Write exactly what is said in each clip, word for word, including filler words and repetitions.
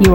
You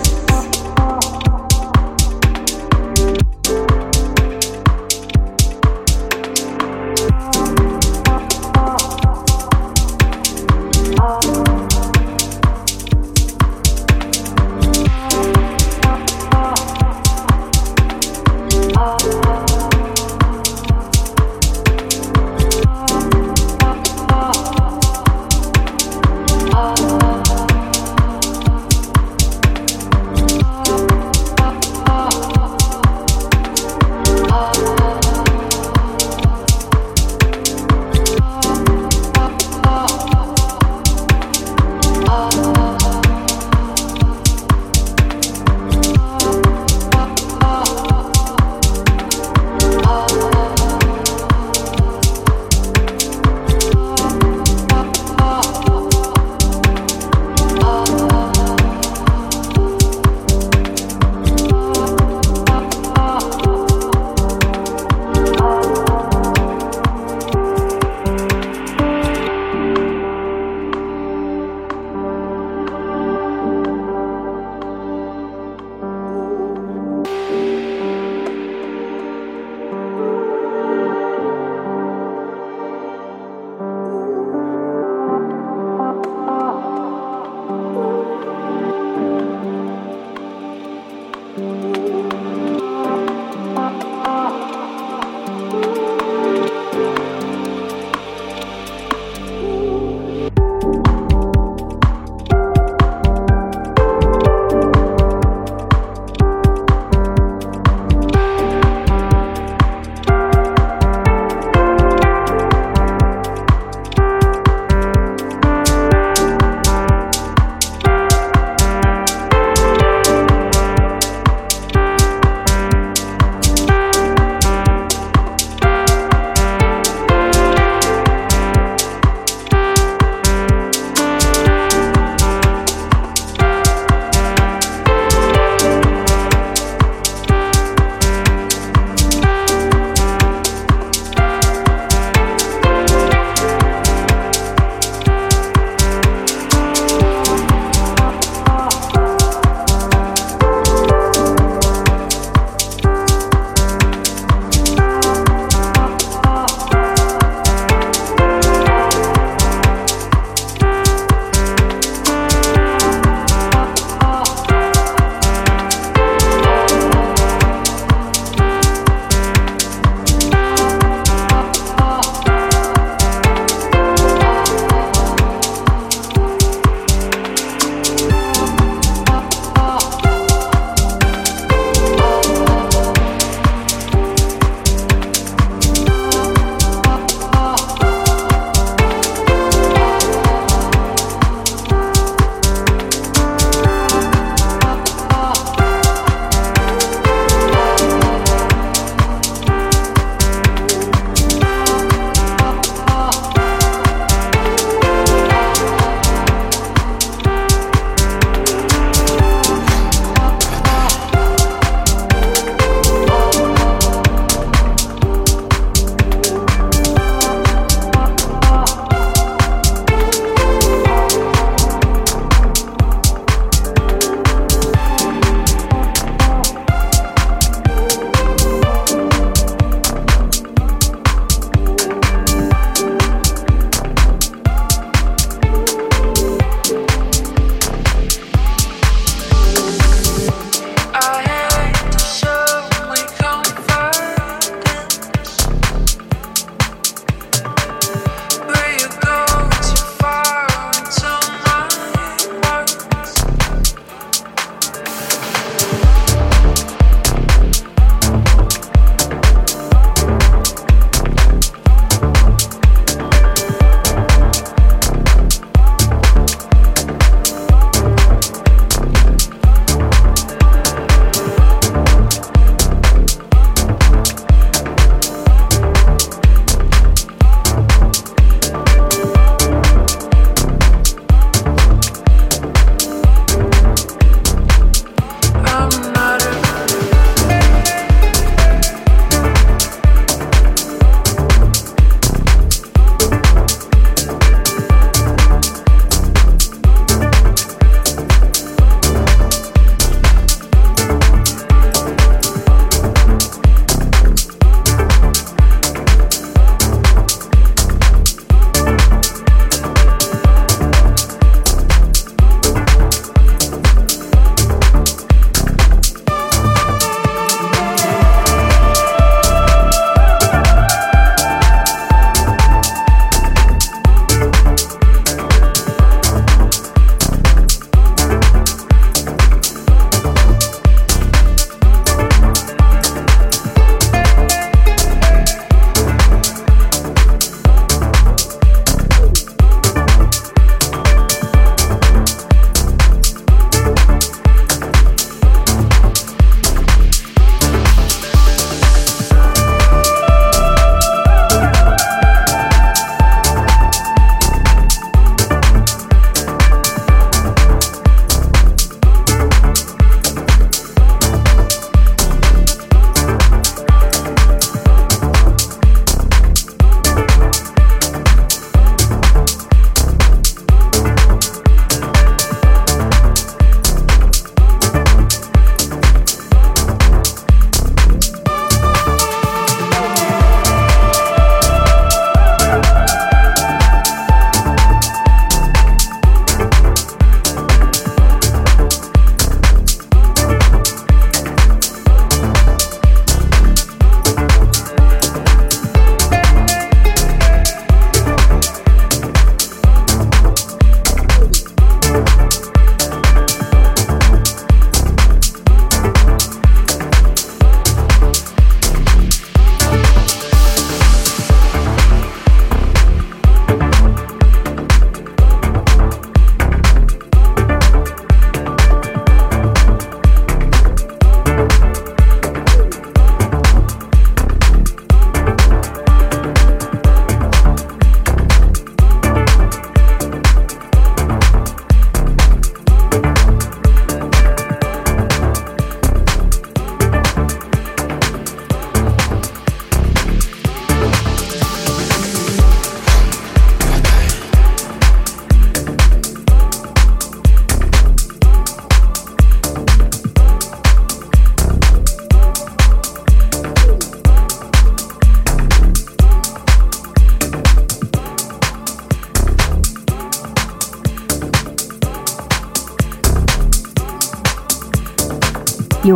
You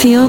Feel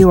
You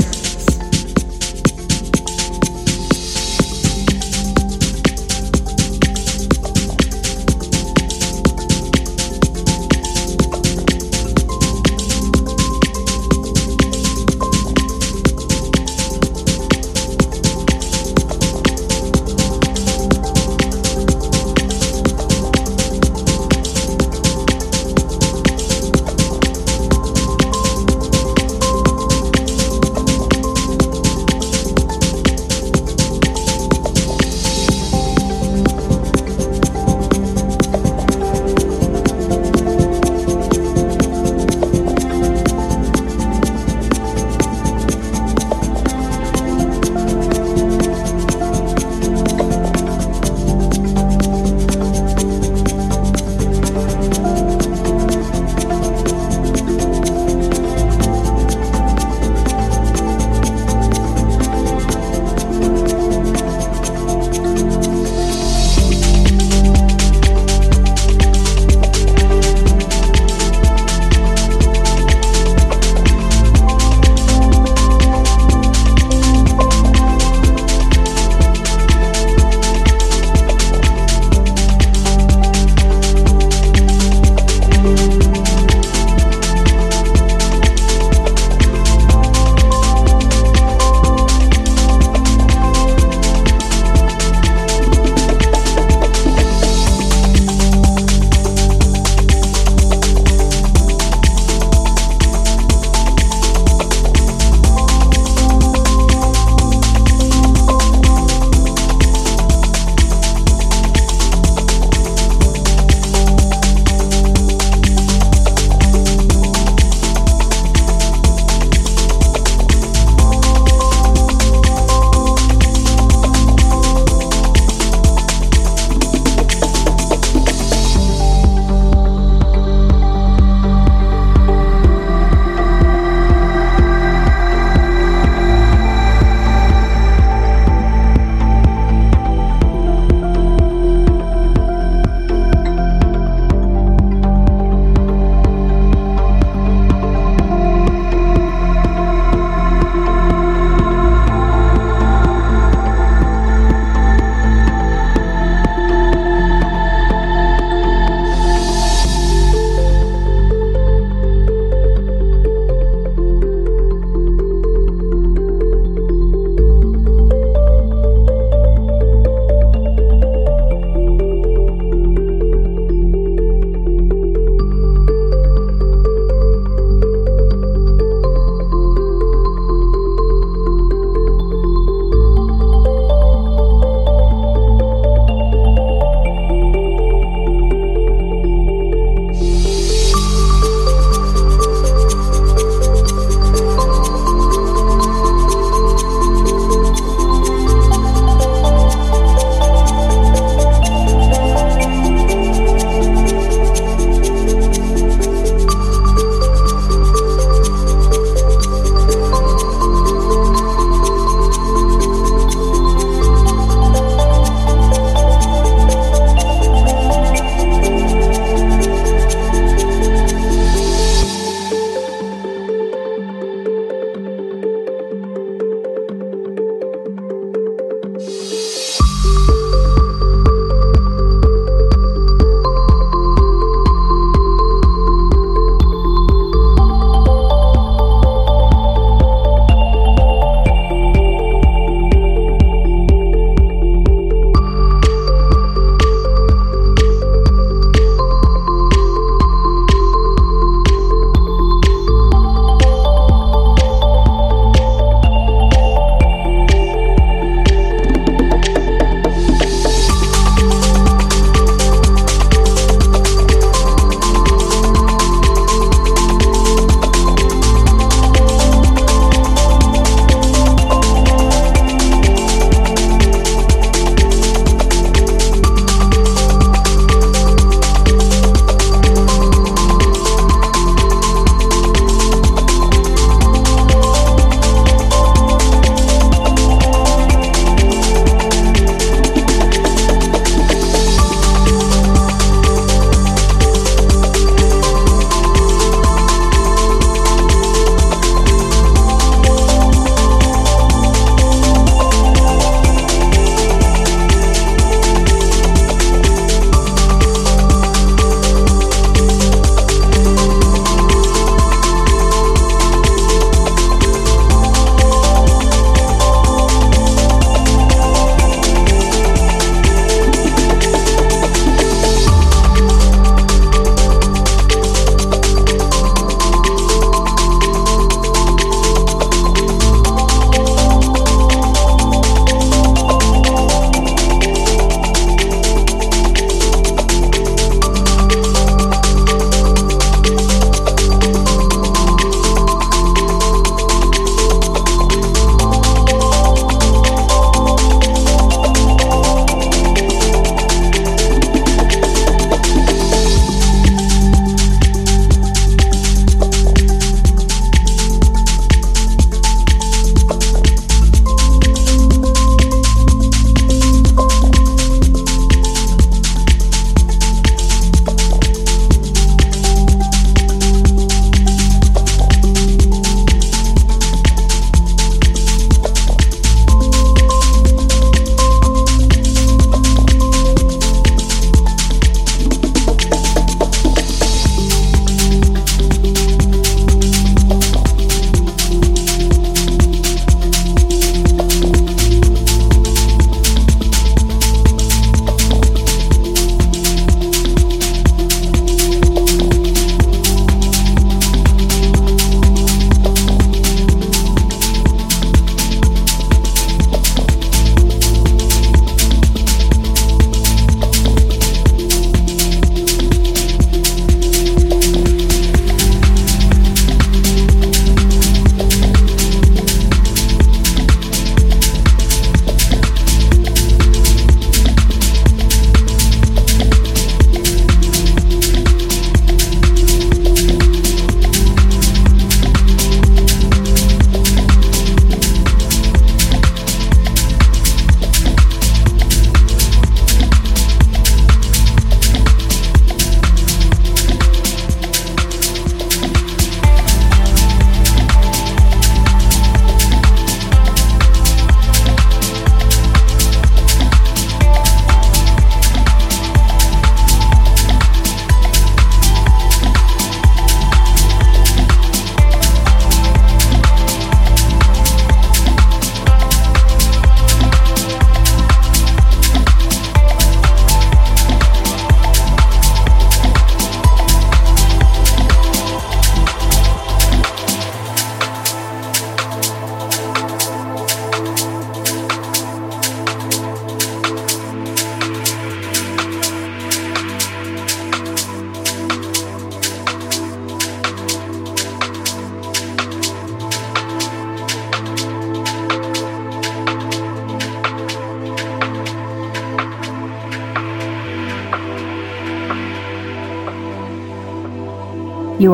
You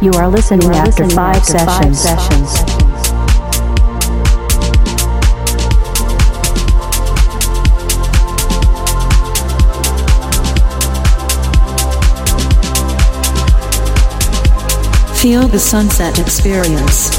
You are listening, you are after, listening five after five sessions. Five sessions. Feel the sunset experience.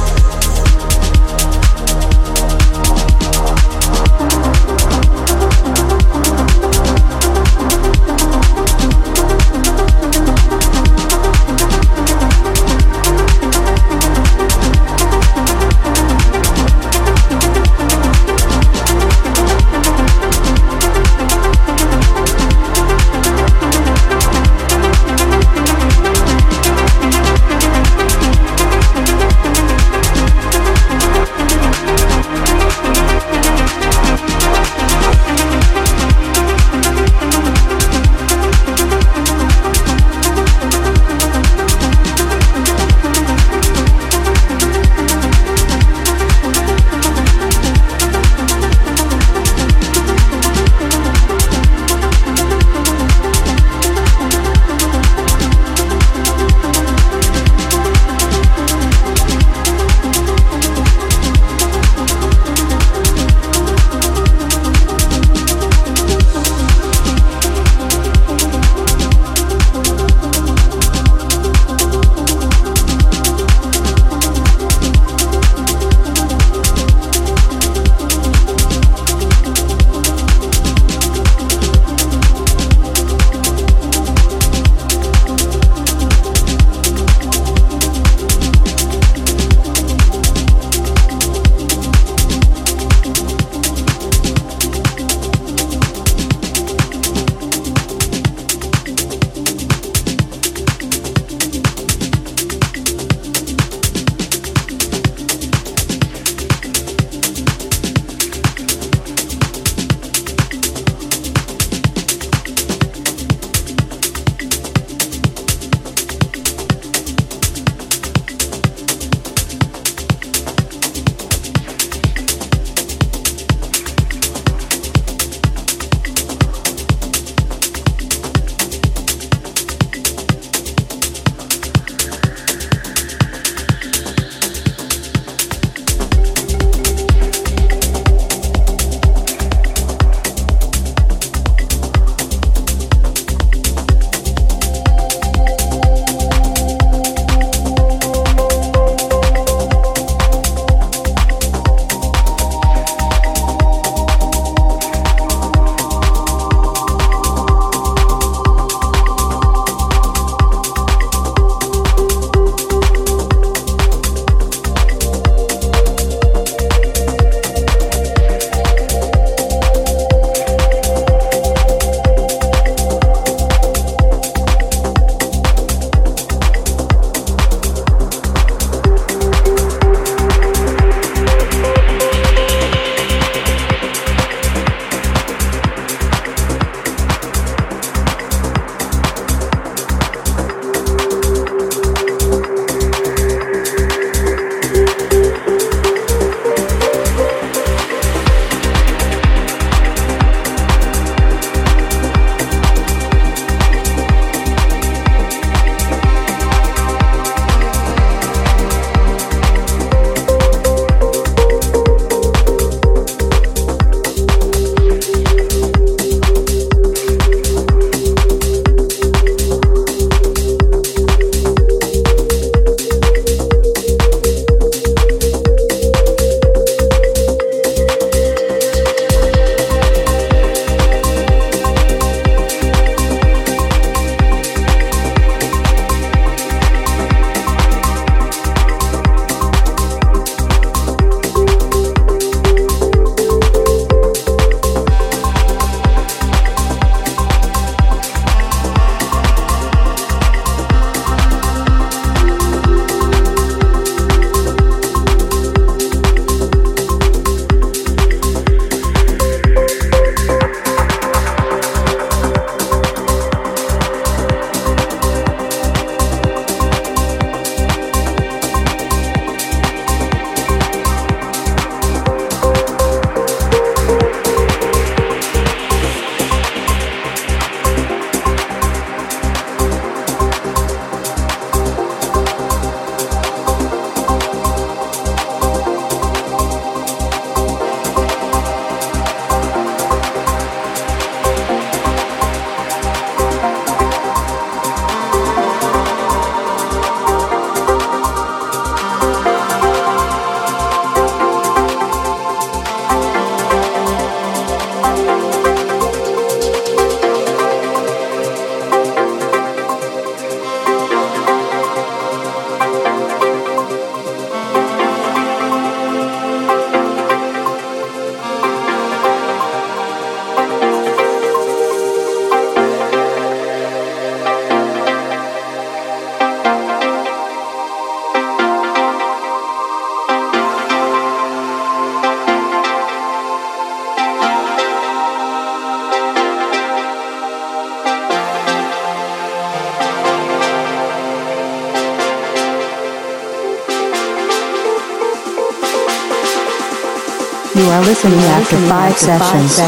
You are listening after five sessions.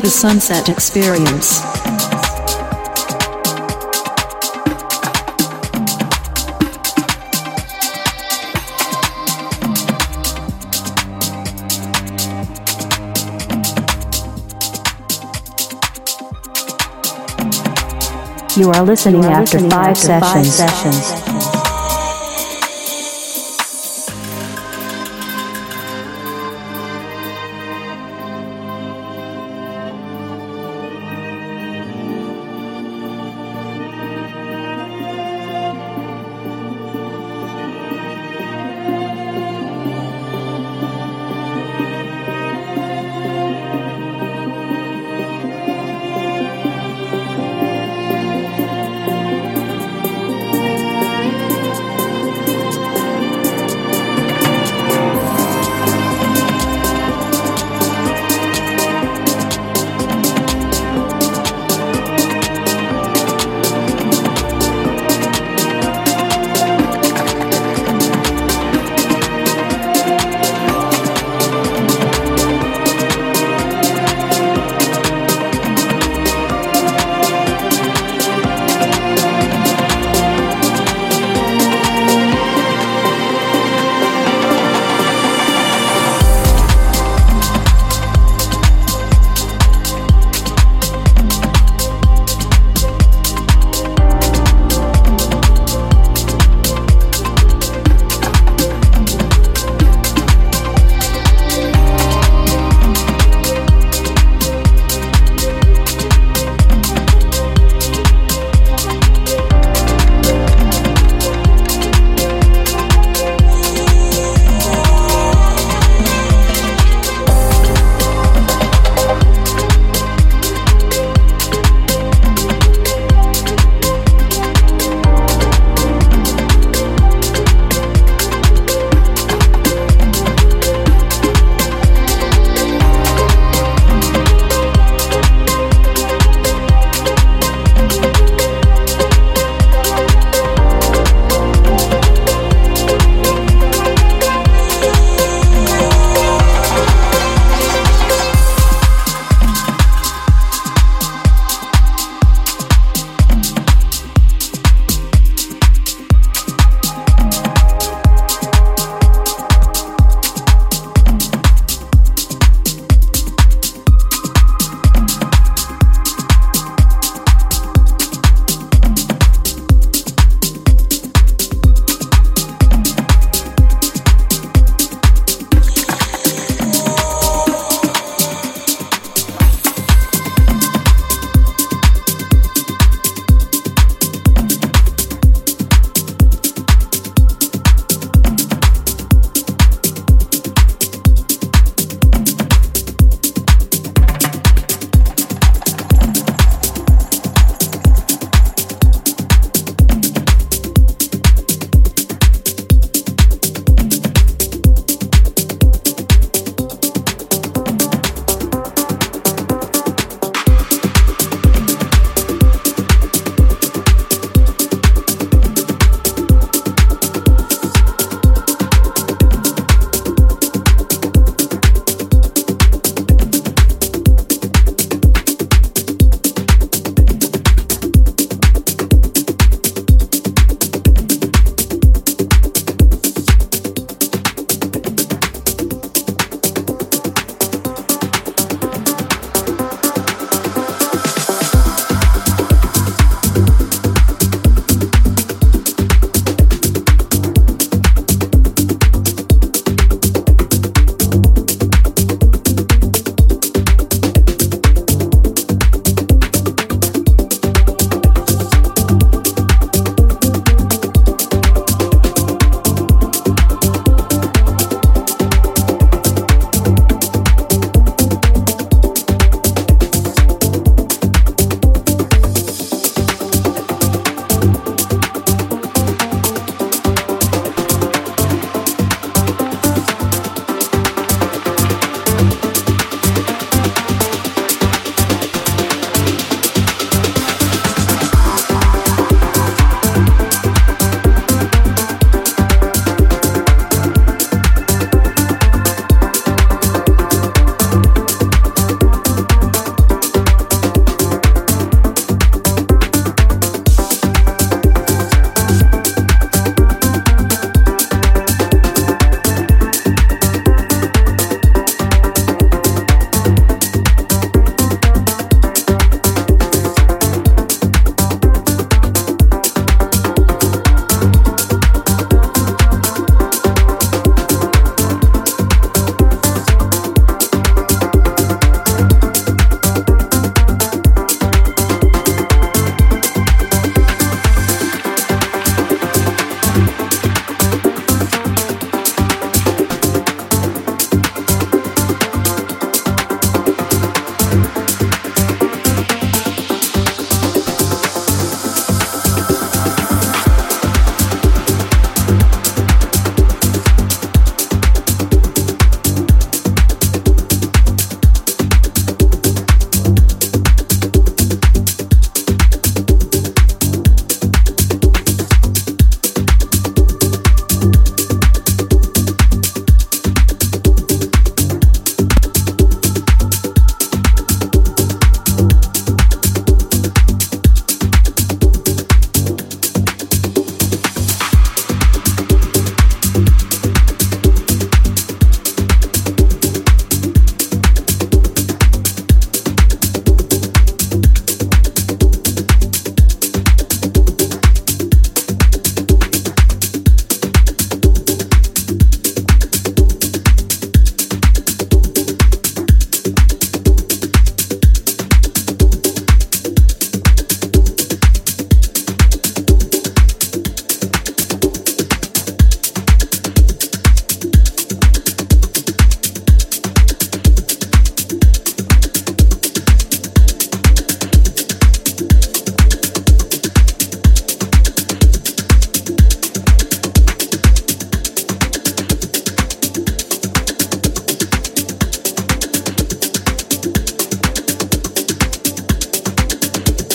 the sunset experience. You are listening, you are after, listening five, after sessions. five sessions.